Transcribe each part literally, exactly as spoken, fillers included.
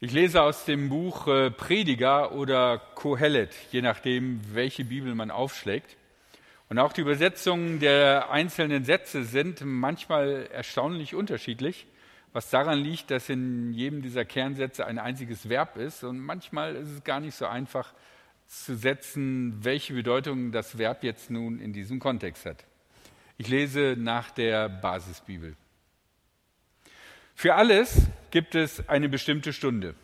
Ich lese aus dem Buch äh, Prediger oder Kohelet, je nachdem, welche Bibel man aufschlägt. Und auch die Übersetzungen der einzelnen Sätze sind manchmal erstaunlich unterschiedlich, was daran liegt, dass in jedem dieser Kernsätze ein einziges Verb ist. Und manchmal ist es gar nicht so einfach zu setzen, welche Bedeutung das Verb jetzt nun in diesem Kontext hat. Ich lese nach der Basisbibel. Für alles gibt es eine bestimmte Stunde.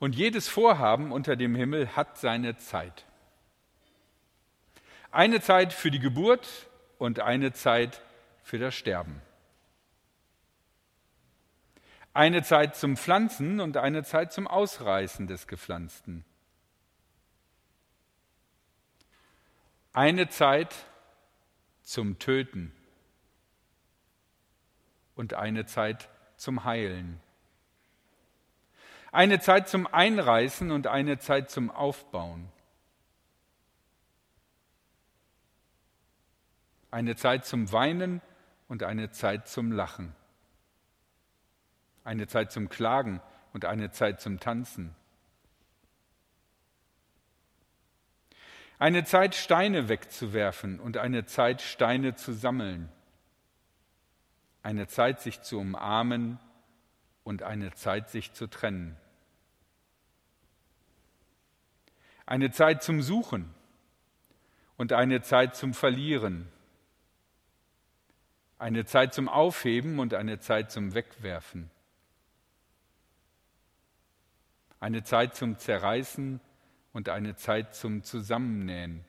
Und jedes Vorhaben unter dem Himmel hat seine Zeit. Eine Zeit für die Geburt und eine Zeit für das Sterben. Eine Zeit zum Pflanzen und eine Zeit zum Ausreißen des Gepflanzten. Eine Zeit zum Töten und eine Zeit zum Heilen. Eine Zeit zum Einreißen und eine Zeit zum Aufbauen. Eine Zeit zum Weinen und eine Zeit zum Lachen. Eine Zeit zum Klagen und eine Zeit zum Tanzen. Eine Zeit, Steine wegzuwerfen und eine Zeit, Steine zu sammeln. Eine Zeit, sich zu umarmen und eine Zeit, sich zu trennen. Eine Zeit zum Suchen und eine Zeit zum Verlieren. Eine Zeit zum Aufheben und eine Zeit zum Wegwerfen. Eine Zeit zum Zerreißen und eine Zeit zum Zusammennähen.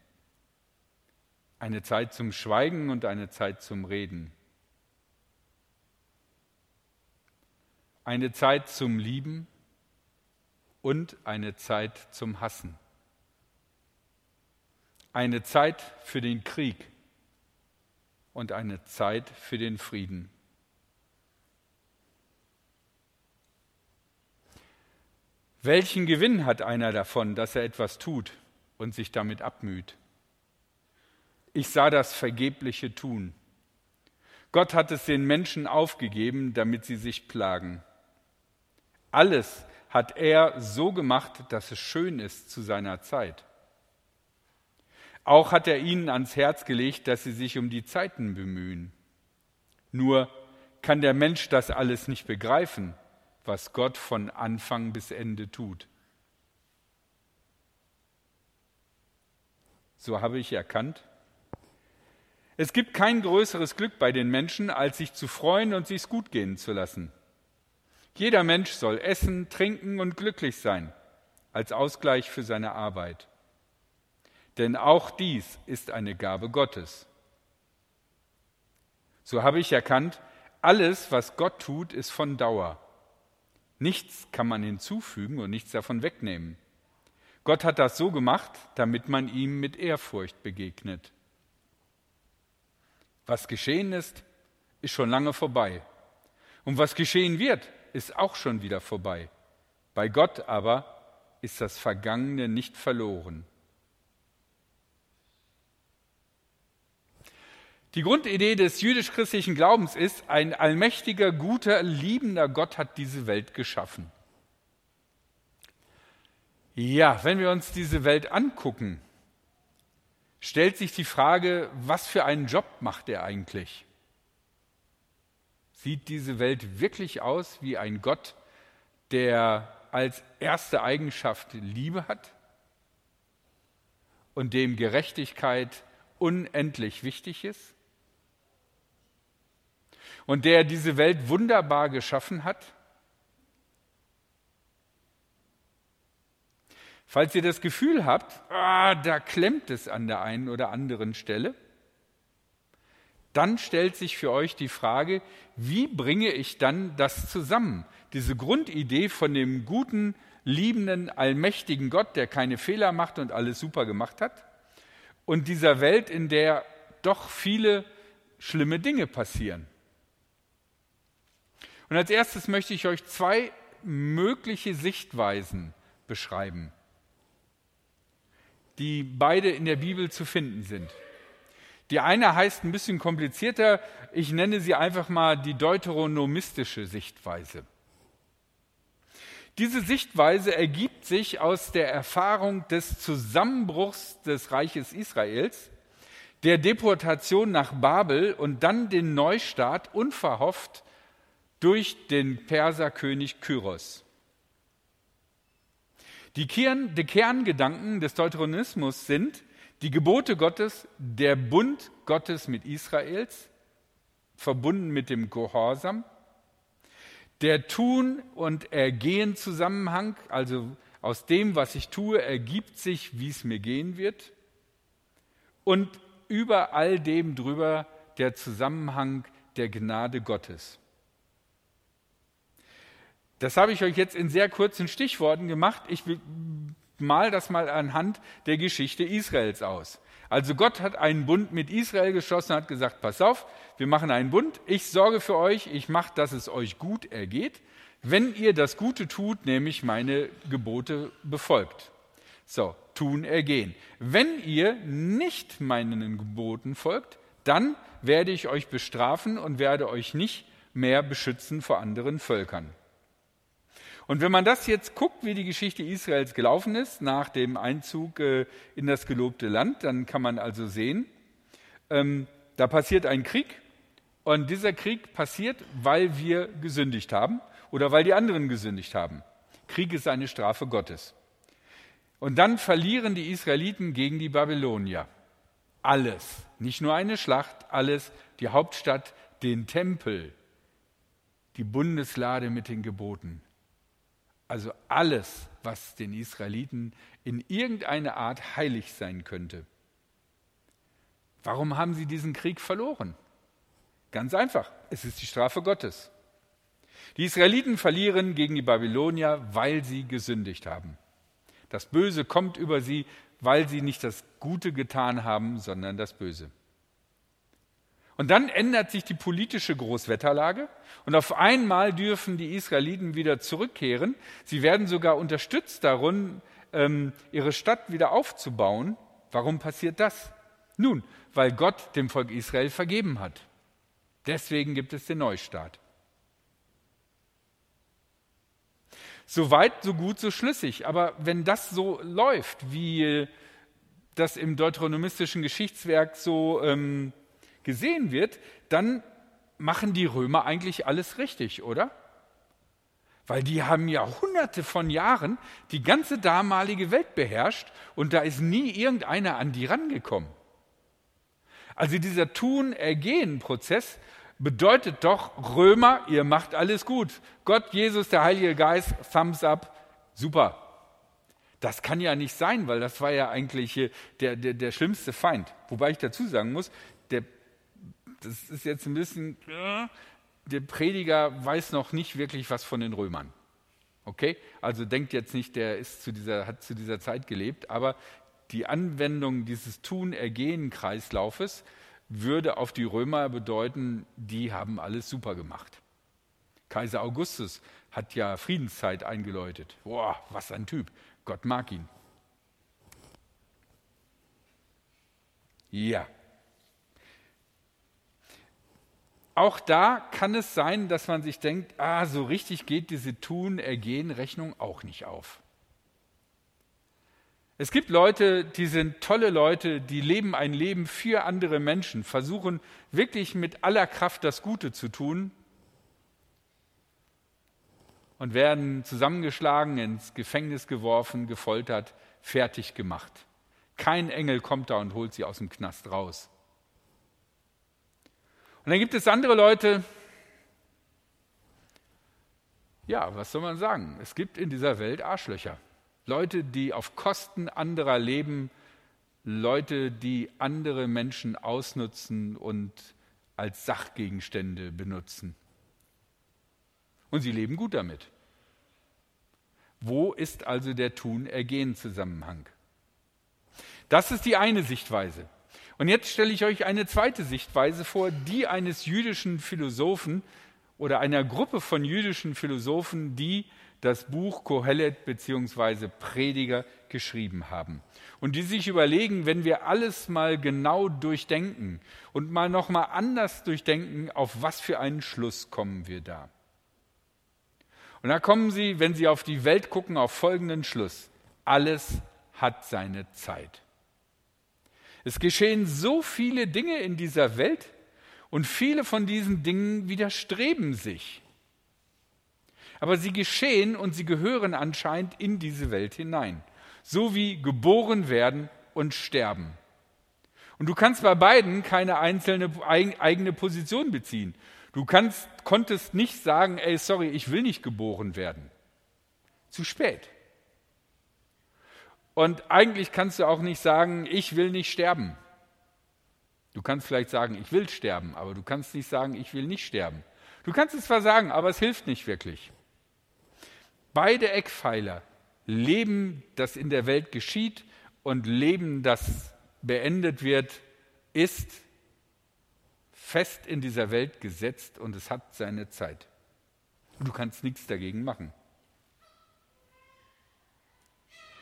Eine Zeit zum Schweigen und eine Zeit zum Reden. Eine Zeit zum Lieben und eine Zeit zum Hassen. Eine Zeit für den Krieg und eine Zeit für den Frieden. Welchen Gewinn hat einer davon, dass er etwas tut und sich damit abmüht? Ich sah das vergebliche Tun. Gott hat es den Menschen aufgegeben, damit sie sich plagen. Alles hat er so gemacht, dass es schön ist zu seiner Zeit. Auch hat er ihnen ans Herz gelegt, dass sie sich um die Zeiten bemühen. Nur kann der Mensch das alles nicht begreifen, was Gott von Anfang bis Ende tut. So habe ich erkannt, es gibt kein größeres Glück bei den Menschen, als sich zu freuen und sich's gut gehen zu lassen. Jeder Mensch soll essen, trinken und glücklich sein, als Ausgleich für seine Arbeit. Denn auch dies ist eine Gabe Gottes. So habe ich erkannt, alles, was Gott tut, ist von Dauer. Nichts kann man hinzufügen und nichts davon wegnehmen. Gott hat das so gemacht, damit man ihm mit Ehrfurcht begegnet. Was geschehen ist, ist schon lange vorbei. Und was geschehen wird, ist auch schon wieder vorbei. Bei Gott aber ist das Vergangene nicht verloren. Die Grundidee des jüdisch-christlichen Glaubens ist, ein allmächtiger, guter, liebender Gott hat diese Welt geschaffen. Ja, wenn wir uns diese Welt angucken, stellt sich die Frage, was für einen Job macht er eigentlich? Sieht diese Welt wirklich aus wie ein Gott, der als erste Eigenschaft Liebe hat und dem Gerechtigkeit unendlich wichtig ist? Und der diese Welt wunderbar geschaffen hat? Falls ihr das Gefühl habt, ah, da klemmt es an der einen oder anderen Stelle, dann stellt sich für euch die Frage, wie bringe ich dann das zusammen? Diese Grundidee von dem guten, liebenden, allmächtigen Gott, der keine Fehler macht und alles super gemacht hat, und dieser Welt, in der doch viele schlimme Dinge passieren. Und als erstes möchte ich euch zwei mögliche Sichtweisen beschreiben, die beide in der Bibel zu finden sind. Die eine heißt ein bisschen komplizierter, ich nenne sie einfach mal die deuteronomistische Sichtweise. Diese Sichtweise ergibt sich aus der Erfahrung des Zusammenbruchs des Reiches Israels, der Deportation nach Babel und dann den Neustart unverhofft durch den Perserkönig Kyros. Die, Kern, die Kerngedanken des Deuteronomismus sind die Gebote Gottes, der Bund Gottes mit Israels, verbunden mit dem Gehorsam, der Tun- und Ergehen-Zusammenhang, also aus dem, was ich tue, ergibt sich, wie es mir gehen wird, und über all dem drüber der Zusammenhang der Gnade Gottes. Das habe ich euch jetzt in sehr kurzen Stichworten gemacht. Ich mal das mal anhand der Geschichte Israels aus. Also Gott hat einen Bund mit Israel geschlossen, hat gesagt, pass auf, wir machen einen Bund, ich sorge für euch, ich mache, dass es euch gut ergeht, wenn ihr das Gute tut, nämlich meine Gebote befolgt. So, tun, ergehen. Wenn ihr nicht meinen Geboten folgt, dann werde ich euch bestrafen und werde euch nicht mehr beschützen vor anderen Völkern. Und wenn man das jetzt guckt, wie die Geschichte Israels gelaufen ist, nach dem Einzug äh, in das gelobte Land, dann kann man also sehen, ähm, da passiert ein Krieg und dieser Krieg passiert, weil wir gesündigt haben oder weil die anderen gesündigt haben. Krieg ist eine Strafe Gottes. Und dann verlieren die Israeliten gegen die Babylonier. Alles, nicht nur eine Schlacht, alles, die Hauptstadt, den Tempel, die Bundeslade mit den Geboten. Also alles, was den Israeliten in irgendeiner Art heilig sein könnte. Warum haben sie diesen Krieg verloren? Ganz einfach, es ist die Strafe Gottes. Die Israeliten verlieren gegen die Babylonier, weil sie gesündigt haben. Das Böse kommt über sie, weil sie nicht das Gute getan haben, sondern das Böse. Und dann ändert sich die politische Großwetterlage und auf einmal dürfen die Israeliten wieder zurückkehren. Sie werden sogar unterstützt darin, ihre Stadt wieder aufzubauen. Warum passiert das? Nun, weil Gott dem Volk Israel vergeben hat. Deswegen gibt es den Neustart. So weit, so gut, so schlüssig. Aber wenn das so läuft, wie das im deuteronomistischen Geschichtswerk so ähm, gesehen wird, dann machen die Römer eigentlich alles richtig, oder? Weil die haben Jahrhunderte von Jahren die ganze damalige Welt beherrscht und da ist nie irgendeiner an die rangekommen. Also dieser Tun-Ergehen-Prozess bedeutet doch, Römer, ihr macht alles gut. Gott, Jesus, der Heilige Geist, Thumbs up, super. Das kann ja nicht sein, weil das war ja eigentlich der, der, der schlimmste Feind. Wobei ich dazu sagen muss, der Das ist jetzt ein bisschen, der Prediger weiß noch nicht wirklich was von den Römern. Okay? Also denkt jetzt nicht, der ist zu dieser, hat zu dieser Zeit gelebt, aber die Anwendung dieses Tun-Ergehen-Kreislaufes würde auf die Römer bedeuten, die haben alles super gemacht. Kaiser Augustus hat ja Friedenszeit eingeläutet. Boah, was ein Typ. Gott mag ihn. Ja. Auch da kann es sein, dass man sich denkt, ah, so richtig geht diese Tun-Ergehen-Rechnung auch nicht auf. Es gibt Leute, die sind tolle Leute, die leben ein Leben für andere Menschen, versuchen wirklich mit aller Kraft das Gute zu tun und werden zusammengeschlagen, ins Gefängnis geworfen, gefoltert, fertig gemacht. Kein Engel kommt da und holt sie aus dem Knast raus. Und dann gibt es andere Leute, ja, was soll man sagen? Es gibt in dieser Welt Arschlöcher. Leute, die auf Kosten anderer leben, Leute, die andere Menschen ausnutzen und als Sachgegenstände benutzen. Und sie leben gut damit. Wo ist also der Tun-Ergehen-Zusammenhang? Das ist die eine Sichtweise. Und jetzt stelle ich euch eine zweite Sichtweise vor, die eines jüdischen Philosophen oder einer Gruppe von jüdischen Philosophen, die das Buch Kohelet bzw. Prediger geschrieben haben. Und die sich überlegen, wenn wir alles mal genau durchdenken und mal nochmal anders durchdenken, auf was für einen Schluss kommen wir da. Und da kommen sie, wenn sie auf die Welt gucken, auf folgenden Schluss. Alles hat seine Zeit. Es geschehen so viele Dinge in dieser Welt und viele von diesen Dingen widerstreben sich. Aber sie geschehen und sie gehören anscheinend in diese Welt hinein. So wie geboren werden und sterben. Und du kannst bei beiden keine einzelne eigene Position beziehen. Du kannst, konntest nicht sagen, ey, sorry, ich will nicht geboren werden. Zu spät. Und eigentlich kannst du auch nicht sagen, ich will nicht sterben. Du kannst vielleicht sagen, ich will sterben, aber du kannst nicht sagen, ich will nicht sterben. Du kannst es zwar sagen, aber es hilft nicht wirklich. Beide Eckpfeiler, Leben, das in der Welt geschieht, und Leben, das beendet wird, ist fest in dieser Welt gesetzt und es hat seine Zeit. Du kannst nichts dagegen machen.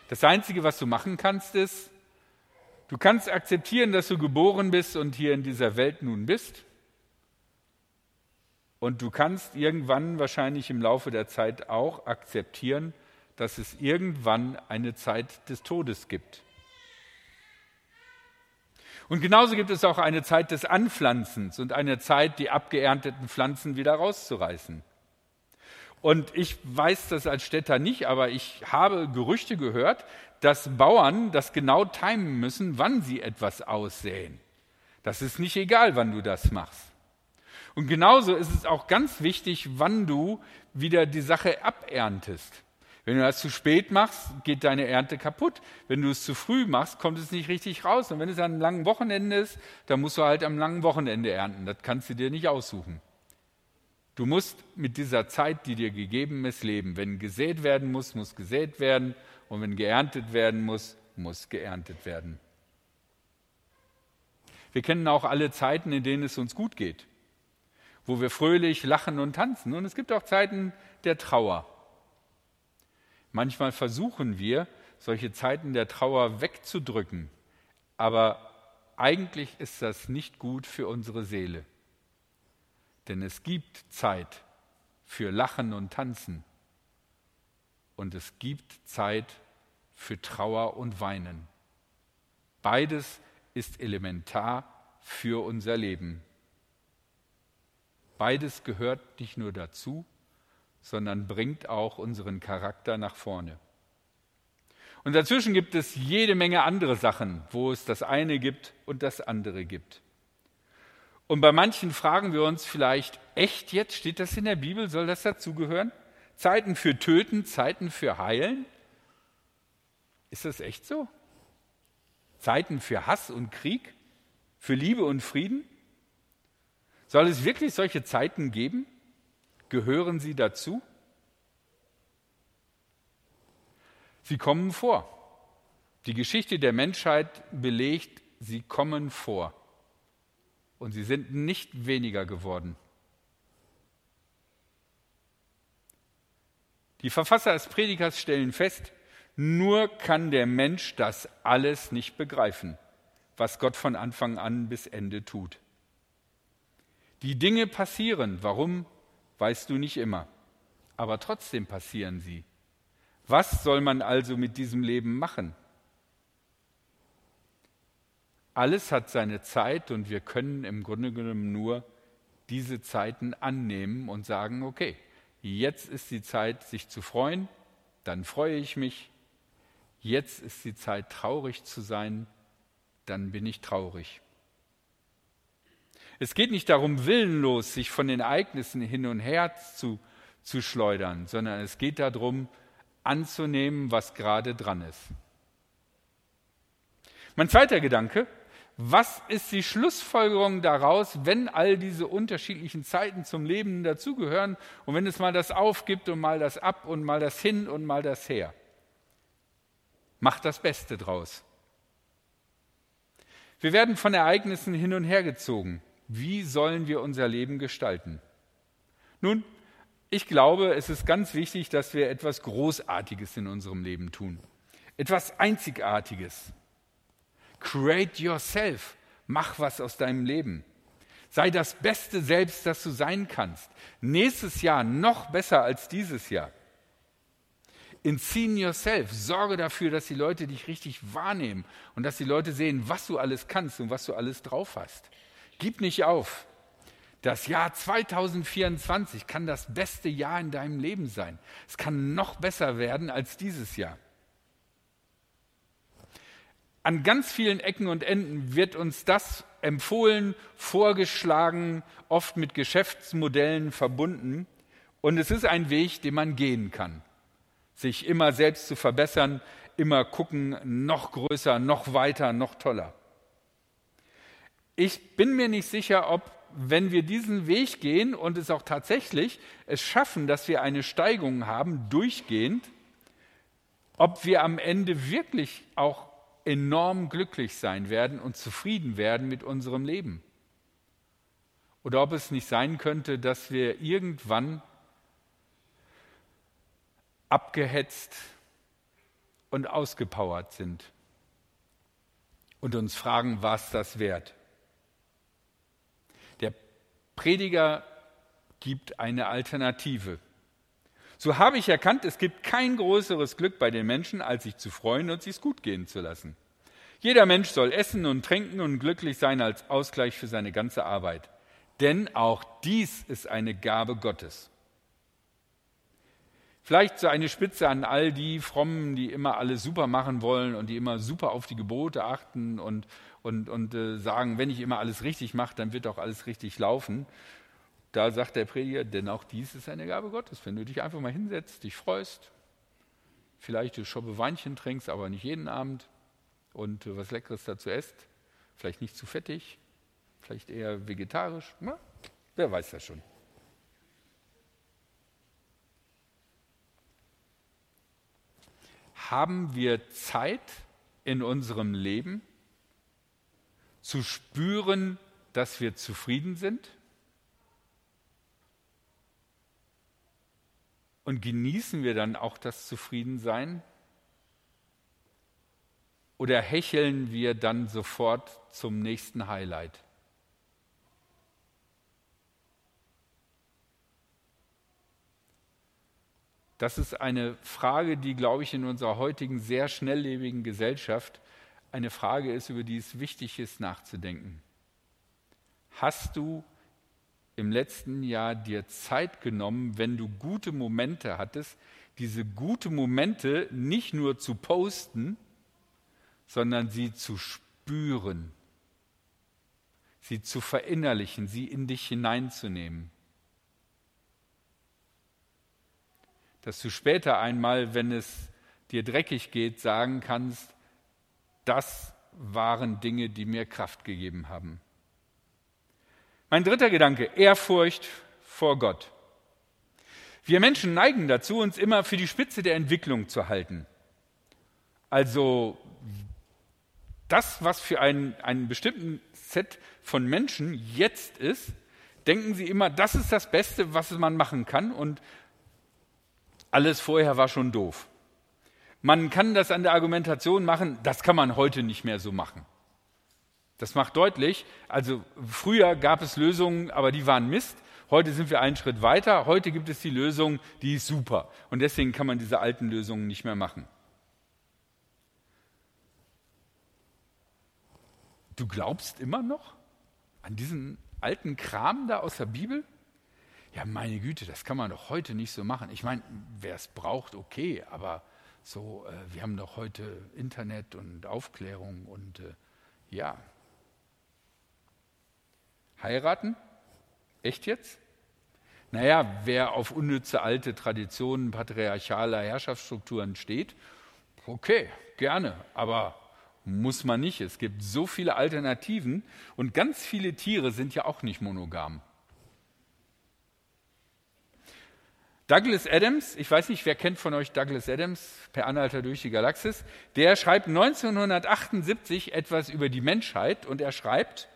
Das Einzige, was du machen kannst, ist, du kannst akzeptieren, dass du geboren bist und hier in dieser Welt nun bist. Und du kannst irgendwann wahrscheinlich im Laufe der Zeit auch akzeptieren, dass es irgendwann eine Zeit des Todes gibt. Und genauso gibt es auch eine Zeit des Anpflanzens und eine Zeit, die abgeernteten Pflanzen wieder rauszureißen. Und ich weiß das als Städter nicht, aber ich habe Gerüchte gehört, dass Bauern das genau timen müssen, wann sie etwas aussäen. Das ist nicht egal, wann du das machst. Und genauso ist es auch ganz wichtig, wann du wieder die Sache aberntest. Wenn du das zu spät machst, geht deine Ernte kaputt. Wenn du es zu früh machst, kommt es nicht richtig raus. Und wenn es an einem langen Wochenende ist, dann musst du halt am langen Wochenende ernten. Das kannst du dir nicht aussuchen. Du musst mit dieser Zeit, die dir gegeben ist, leben. Wenn gesät werden muss, muss gesät werden. Und wenn geerntet werden muss, muss geerntet werden. Wir kennen auch alle Zeiten, in denen es uns gut geht, wo wir fröhlich lachen und tanzen. Und es gibt auch Zeiten der Trauer. Manchmal versuchen wir, solche Zeiten der Trauer wegzudrücken, aber eigentlich ist das nicht gut für unsere Seele. Denn es gibt Zeit für Lachen und Tanzen und es gibt Zeit für Trauer und Weinen. Beides ist elementar für unser Leben. Beides gehört nicht nur dazu, sondern bringt auch unseren Charakter nach vorne. Und dazwischen gibt es jede Menge andere Sachen, wo es das eine gibt und das andere gibt. Und bei manchen fragen wir uns vielleicht, echt jetzt, steht das in der Bibel, soll das dazugehören? Zeiten für Töten, Zeiten für Heilen? Ist das echt so? Zeiten für Hass und Krieg? Für Liebe und Frieden? Soll es wirklich solche Zeiten geben? Gehören sie dazu? Sie kommen vor. Die Geschichte der Menschheit belegt, sie kommen vor. Und sie sind nicht weniger geworden. Die Verfasser des Predigers stellen fest, nur kann der Mensch das alles nicht begreifen, was Gott von Anfang an bis Ende tut. Die Dinge passieren. Warum? Weißt du nicht immer, aber trotzdem passieren sie. Was soll man also mit diesem Leben machen? Alles hat seine Zeit und wir können im Grunde genommen nur diese Zeiten annehmen und sagen, okay, jetzt ist die Zeit, sich zu freuen, dann freue ich mich. Jetzt ist die Zeit, traurig zu sein, dann bin ich traurig. Es geht nicht darum, willenlos sich von den Ereignissen hin und her zu, zu schleudern, sondern es geht darum, anzunehmen, was gerade dran ist. Mein zweiter Gedanke, was ist die Schlussfolgerung daraus, wenn all diese unterschiedlichen Zeiten zum Leben dazugehören und wenn es mal das aufgibt und mal das ab und mal das hin und mal das her? Mach das Beste draus. Wir werden von Ereignissen hin und her gezogen. Wie sollen wir unser Leben gestalten? Nun, ich glaube, es ist ganz wichtig, dass wir etwas Großartiges in unserem Leben tun. Etwas Einzigartiges. Create yourself. Mach was aus deinem Leben. Sei das Beste selbst, das du sein kannst. Nächstes Jahr noch besser als dieses Jahr. Entziehen yourself, sorge dafür, dass die Leute dich richtig wahrnehmen und dass die Leute sehen, was du alles kannst und was du alles drauf hast. Gib nicht auf. Das Jahr zwanzig vierundzwanzig kann das beste Jahr in deinem Leben sein. Es kann noch besser werden als dieses Jahr. An ganz vielen Ecken und Enden wird uns das empfohlen, vorgeschlagen, oft mit Geschäftsmodellen verbunden. Und es ist ein Weg, den man gehen kann. Sich immer selbst zu verbessern, immer gucken, noch größer, noch weiter, noch toller. Ich bin mir nicht sicher, ob, wenn wir diesen Weg gehen und es auch tatsächlich es schaffen, dass wir eine Steigung haben, durchgehend, ob wir am Ende wirklich auch enorm glücklich sein werden und zufrieden werden mit unserem Leben. Oder ob es nicht sein könnte, dass wir irgendwann abgehetzt und ausgepowert sind und uns fragen, war es das wert? Der Prediger gibt eine Alternative. So habe ich erkannt, es gibt kein größeres Glück bei den Menschen, als sich zu freuen und sich's gut gehen zu lassen. Jeder Mensch soll essen und trinken und glücklich sein als Ausgleich für seine ganze Arbeit. Denn auch dies ist eine Gabe Gottes. Vielleicht so eine Spitze an all die Frommen, die immer alles super machen wollen und die immer super auf die Gebote achten und, und, und äh, sagen, wenn ich immer alles richtig mache, dann wird auch alles richtig laufen. Da sagt der Prediger, denn auch dies ist eine Gabe Gottes. Wenn du dich einfach mal hinsetzt, dich freust, vielleicht eine Schoppe Weinchen trinkst, aber nicht jeden Abend und äh, was Leckeres dazu isst, vielleicht nicht zu fettig, vielleicht eher vegetarisch, na, wer weiß das schon. Haben wir Zeit in unserem Leben zu spüren, dass wir zufrieden sind? Und genießen wir dann auch das Zufriedensein? Oder hecheln wir dann sofort zum nächsten Highlight? Das ist eine Frage, die, glaube ich, in unserer heutigen sehr schnelllebigen Gesellschaft eine Frage ist, über die es wichtig ist, nachzudenken. Hast du im letzten Jahr dir Zeit genommen, wenn du gute Momente hattest, diese guten Momente nicht nur zu posten, sondern sie zu spüren, sie zu verinnerlichen, sie in dich hineinzunehmen? Dass du später einmal, wenn es dir dreckig geht, sagen kannst, das waren Dinge, die mir Kraft gegeben haben. Mein dritter Gedanke, Ehrfurcht vor Gott. Wir Menschen neigen dazu, uns immer für die Spitze der Entwicklung zu halten. Also das, was für einen, einen bestimmten Set von Menschen jetzt ist, denken sie immer, das ist das Beste, was man machen kann und alles vorher war schon doof. Man kann das an der Argumentation machen, das kann man heute nicht mehr so machen. Das macht deutlich, also früher gab es Lösungen, aber die waren Mist. Heute sind wir einen Schritt weiter. Heute gibt es die Lösung, die ist super. Und deswegen kann man diese alten Lösungen nicht mehr machen. Du glaubst immer noch an diesen alten Kram da aus der Bibel? Ja, meine Güte, das kann man doch heute nicht so machen. Ich meine, wer es braucht, okay, aber so, äh, wir haben doch heute Internet und Aufklärung und äh, ja. Heiraten? Echt jetzt? Naja, wer auf unnütze alte Traditionen patriarchaler Herrschaftsstrukturen steht, okay, gerne, aber muss man nicht. Es gibt so viele Alternativen und ganz viele Tiere sind ja auch nicht monogam. Douglas Adams, ich weiß nicht, wer kennt von euch Douglas Adams, Per Anhalter durch die Galaxis, der schreibt neunzehnhundertachtundsiebzig etwas über die Menschheit und er schreibt,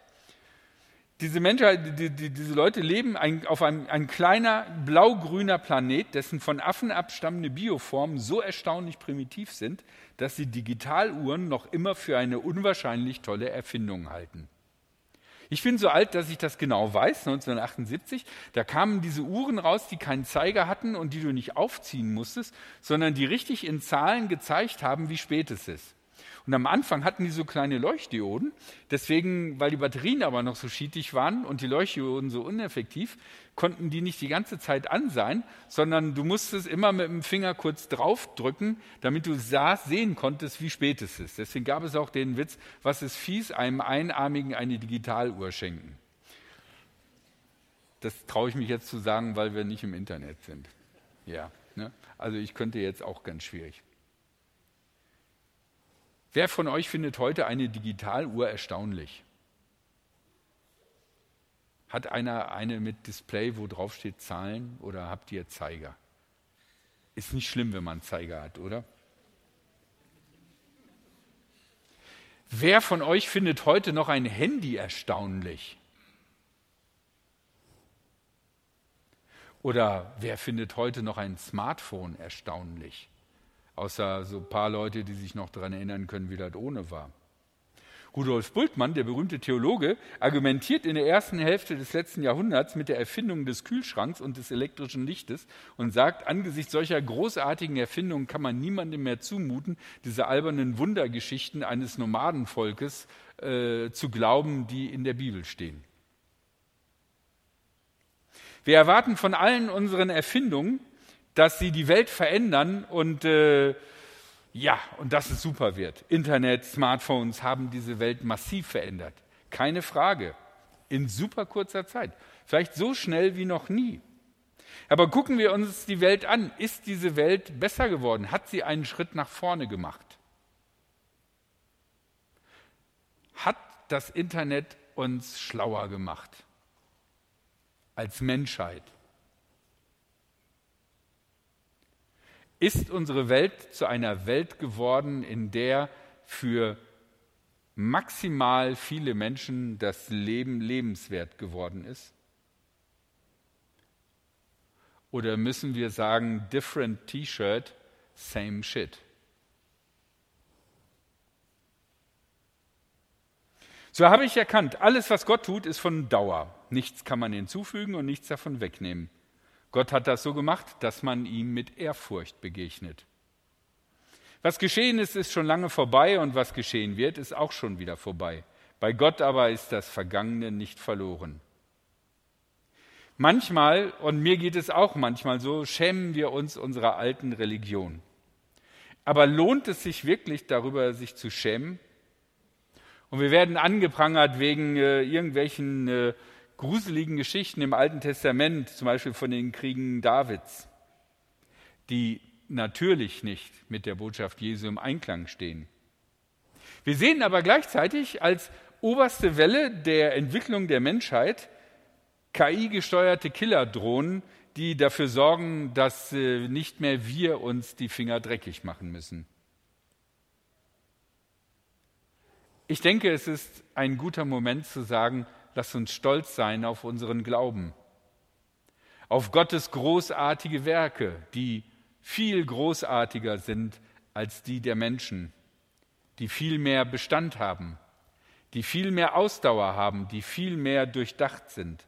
diese Menschheit, die, die, diese Leute leben ein, auf einem ein kleiner blaugrüner Planet, dessen von Affen abstammende Bioformen so erstaunlich primitiv sind, dass sie Digitaluhren noch immer für eine unwahrscheinlich tolle Erfindung halten. Ich bin so alt, dass ich das genau weiß, neunzehnhundertachtundsiebzig, da kamen diese Uhren raus, die keinen Zeiger hatten und die du nicht aufziehen musstest, sondern die richtig in Zahlen gezeigt haben, wie spät es ist. Und am Anfang hatten die so kleine Leuchtdioden, deswegen, weil die Batterien aber noch so schietig waren und die Leuchtdioden so ineffektiv, konnten die nicht die ganze Zeit an sein, sondern du musstest immer mit dem Finger kurz draufdrücken, damit du saß, sehen konntest, wie spät es ist. Deswegen gab es auch den Witz, was ist fies, einem Einarmigen eine Digitaluhr schenken. Das traue ich mich jetzt zu sagen, weil wir nicht im Internet sind. Ja, ne? Also ich könnte jetzt auch ganz schwierig. Wer von euch findet heute eine Digitaluhr erstaunlich? Hat einer eine mit Display, wo drauf steht Zahlen, oder habt ihr Zeiger? Ist nicht schlimm, wenn man Zeiger hat, oder? Wer von euch findet heute noch ein Handy erstaunlich? Oder wer findet heute noch ein Smartphone erstaunlich? Außer so ein paar Leute, die sich noch daran erinnern können, wie das ohne war. Rudolf Bultmann, der berühmte Theologe, argumentiert in der ersten Hälfte des letzten Jahrhunderts mit der Erfindung des Kühlschranks und des elektrischen Lichtes und sagt, angesichts solcher großartigen Erfindungen kann man niemandem mehr zumuten, diese albernen Wundergeschichten eines Nomadenvolkes äh, zu glauben, die in der Bibel stehen. Wir erwarten von allen unseren Erfindungen, dass sie die Welt verändern und äh, ja, und dass es super wird. Internet, Smartphones haben diese Welt massiv verändert. Keine Frage. In super kurzer Zeit. Vielleicht so schnell wie noch nie. Aber gucken wir uns die Welt an. Ist diese Welt besser geworden? Hat sie einen Schritt nach vorne gemacht? Hat das Internet uns schlauer gemacht? Als Menschheit? Ist unsere Welt zu einer Welt geworden, in der für maximal viele Menschen das Leben lebenswert geworden ist? Oder müssen wir sagen, different T-Shirt, same shit? So habe ich erkannt, alles, was Gott tut, ist von Dauer. Nichts kann man hinzufügen und nichts davon wegnehmen. Gott hat das so gemacht, dass man ihm mit Ehrfurcht begegnet. Was geschehen ist, ist schon lange vorbei und was geschehen wird, ist auch schon wieder vorbei. Bei Gott aber ist das Vergangene nicht verloren. Manchmal, und mir geht es auch manchmal so, schämen wir uns unserer alten Religion. Aber lohnt es sich wirklich, darüber sich zu schämen? Und wir werden angeprangert wegen äh, irgendwelchen äh, gruseligen Geschichten im Alten Testament, zum Beispiel von den Kriegen Davids, die natürlich nicht mit der Botschaft Jesu im Einklang stehen. Wir sehen aber gleichzeitig als oberste Welle der Entwicklung der Menschheit K I-gesteuerte Killerdrohnen, die dafür sorgen, dass nicht mehr wir uns die Finger dreckig machen müssen. Ich denke, es ist ein guter Moment zu sagen, lasst uns stolz sein auf unseren Glauben, auf Gottes großartige Werke, die viel großartiger sind als die der Menschen, die viel mehr Bestand haben, die viel mehr Ausdauer haben, die viel mehr durchdacht sind.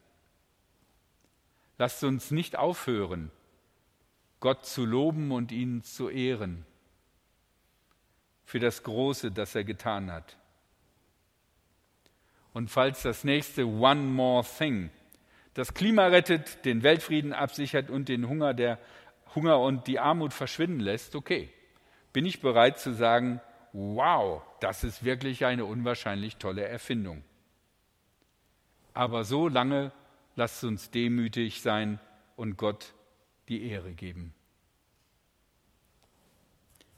Lasst uns nicht aufhören, Gott zu loben und ihn zu ehren für das Große, das er getan hat. Und falls das nächste One More Thing das Klima rettet, den Weltfrieden absichert und den Hunger, der Hunger und die Armut verschwinden lässt, okay, bin ich bereit zu sagen, wow, das ist wirklich eine unwahrscheinlich tolle Erfindung. Aber so lange lasst uns demütig sein und Gott die Ehre geben.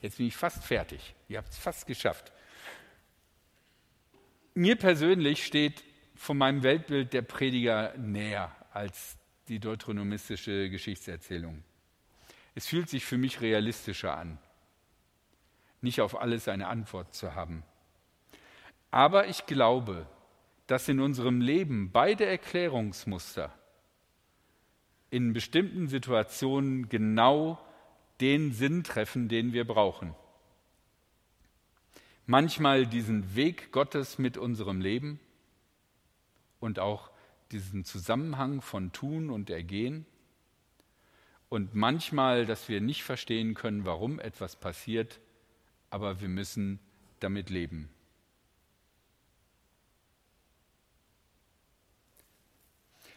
Jetzt bin ich fast fertig. Ihr habt es fast geschafft. Mir persönlich steht von meinem Weltbild der Prediger näher als die deuteronomistische Geschichtserzählung. Es fühlt sich für mich realistischer an, nicht auf alles eine Antwort zu haben. Aber ich glaube, dass in unserem Leben beide Erklärungsmuster in bestimmten Situationen genau den Sinn treffen, den wir brauchen. Manchmal diesen Weg Gottes mit unserem Leben und auch diesen Zusammenhang von Tun und Ergehen und manchmal, dass wir nicht verstehen können, warum etwas passiert, aber wir müssen damit leben.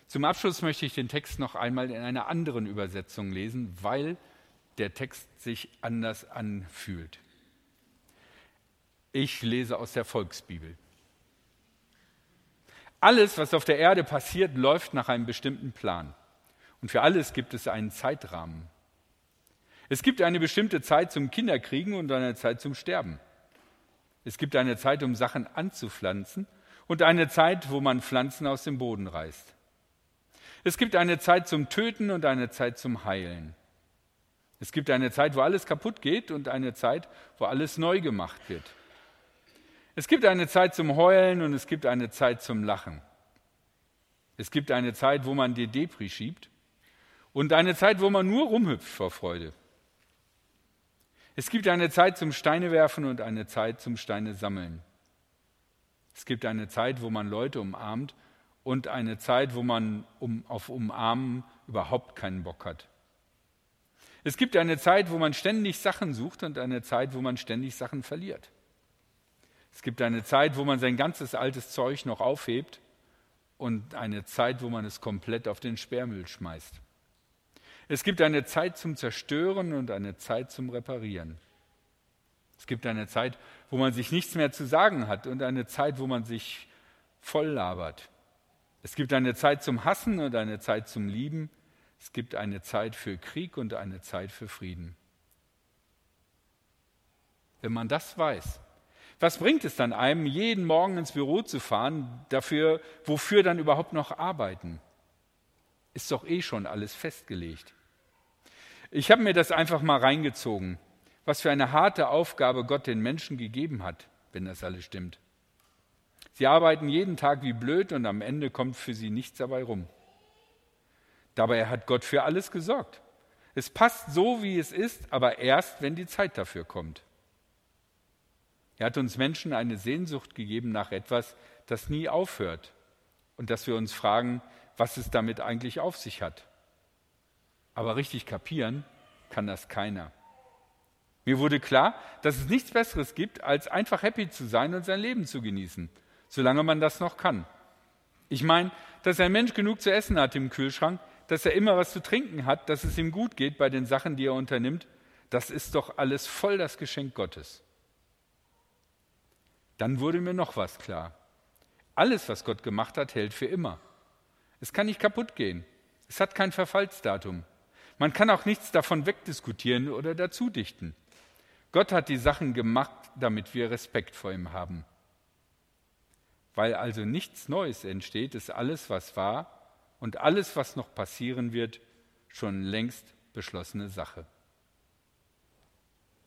Zum Abschluss möchte ich den Text noch einmal in einer anderen Übersetzung lesen, weil der Text sich anders anfühlt. Ich lese aus der Volksbibel. Alles, was auf der Erde passiert, läuft nach einem bestimmten Plan. Und für alles gibt es einen Zeitrahmen. Es gibt eine bestimmte Zeit zum Kinderkriegen und eine Zeit zum Sterben. Es gibt eine Zeit, um Sachen anzupflanzen und eine Zeit, wo man Pflanzen aus dem Boden reißt. Es gibt eine Zeit zum Töten und eine Zeit zum Heilen. Es gibt eine Zeit, wo alles kaputt geht und eine Zeit, wo alles neu gemacht wird. Es gibt eine Zeit zum Heulen und es gibt eine Zeit zum Lachen. Es gibt eine Zeit, wo man die Depri schiebt und eine Zeit, wo man nur rumhüpft vor Freude. Es gibt eine Zeit zum Steine werfen und eine Zeit zum Steine sammeln. Es gibt eine Zeit, wo man Leute umarmt und eine Zeit, wo man um, auf Umarmen überhaupt keinen Bock hat. Es gibt eine Zeit, wo man ständig Sachen sucht und eine Zeit, wo man ständig Sachen verliert. Es gibt eine Zeit, wo man sein ganzes altes Zeug noch aufhebt und eine Zeit, wo man es komplett auf den Sperrmüll schmeißt. Es gibt eine Zeit zum Zerstören und eine Zeit zum Reparieren. Es gibt eine Zeit, wo man sich nichts mehr zu sagen hat und eine Zeit, wo man sich voll labert. Es gibt eine Zeit zum Hassen und eine Zeit zum Lieben. Es gibt eine Zeit für Krieg und eine Zeit für Frieden. Wenn man das weiß, was bringt es dann einem, jeden Morgen ins Büro zu fahren, dafür, wofür dann überhaupt noch arbeiten? Ist doch eh schon alles festgelegt. Ich habe mir das einfach mal reingezogen, was für eine harte Aufgabe Gott den Menschen gegeben hat, wenn das alles stimmt. Sie arbeiten jeden Tag wie blöd und am Ende kommt für sie nichts dabei rum. Dabei hat Gott für alles gesorgt. Es passt so, wie es ist, aber erst, wenn die Zeit dafür kommt. Er hat uns Menschen eine Sehnsucht gegeben nach etwas, das nie aufhört und dass wir uns fragen, was es damit eigentlich auf sich hat. Aber richtig kapieren kann das keiner. Mir wurde klar, dass es nichts Besseres gibt, als einfach happy zu sein und sein Leben zu genießen. Solange man das noch kann. Ich meine, dass ein Mensch genug zu essen hat im Kühlschrank, dass er immer was zu trinken hat, dass es ihm gut geht bei den Sachen, die er unternimmt, das ist doch alles voll das Geschenk Gottes. Dann wurde mir noch was klar. Alles, was Gott gemacht hat, hält für immer. Es kann nicht kaputt gehen. Es hat kein Verfallsdatum. Man kann auch nichts davon wegdiskutieren oder dazudichten. Gott hat die Sachen gemacht, damit wir Respekt vor ihm haben. Weil also nichts Neues entsteht, ist alles, was war und alles, was noch passieren wird, schon längst beschlossene Sache.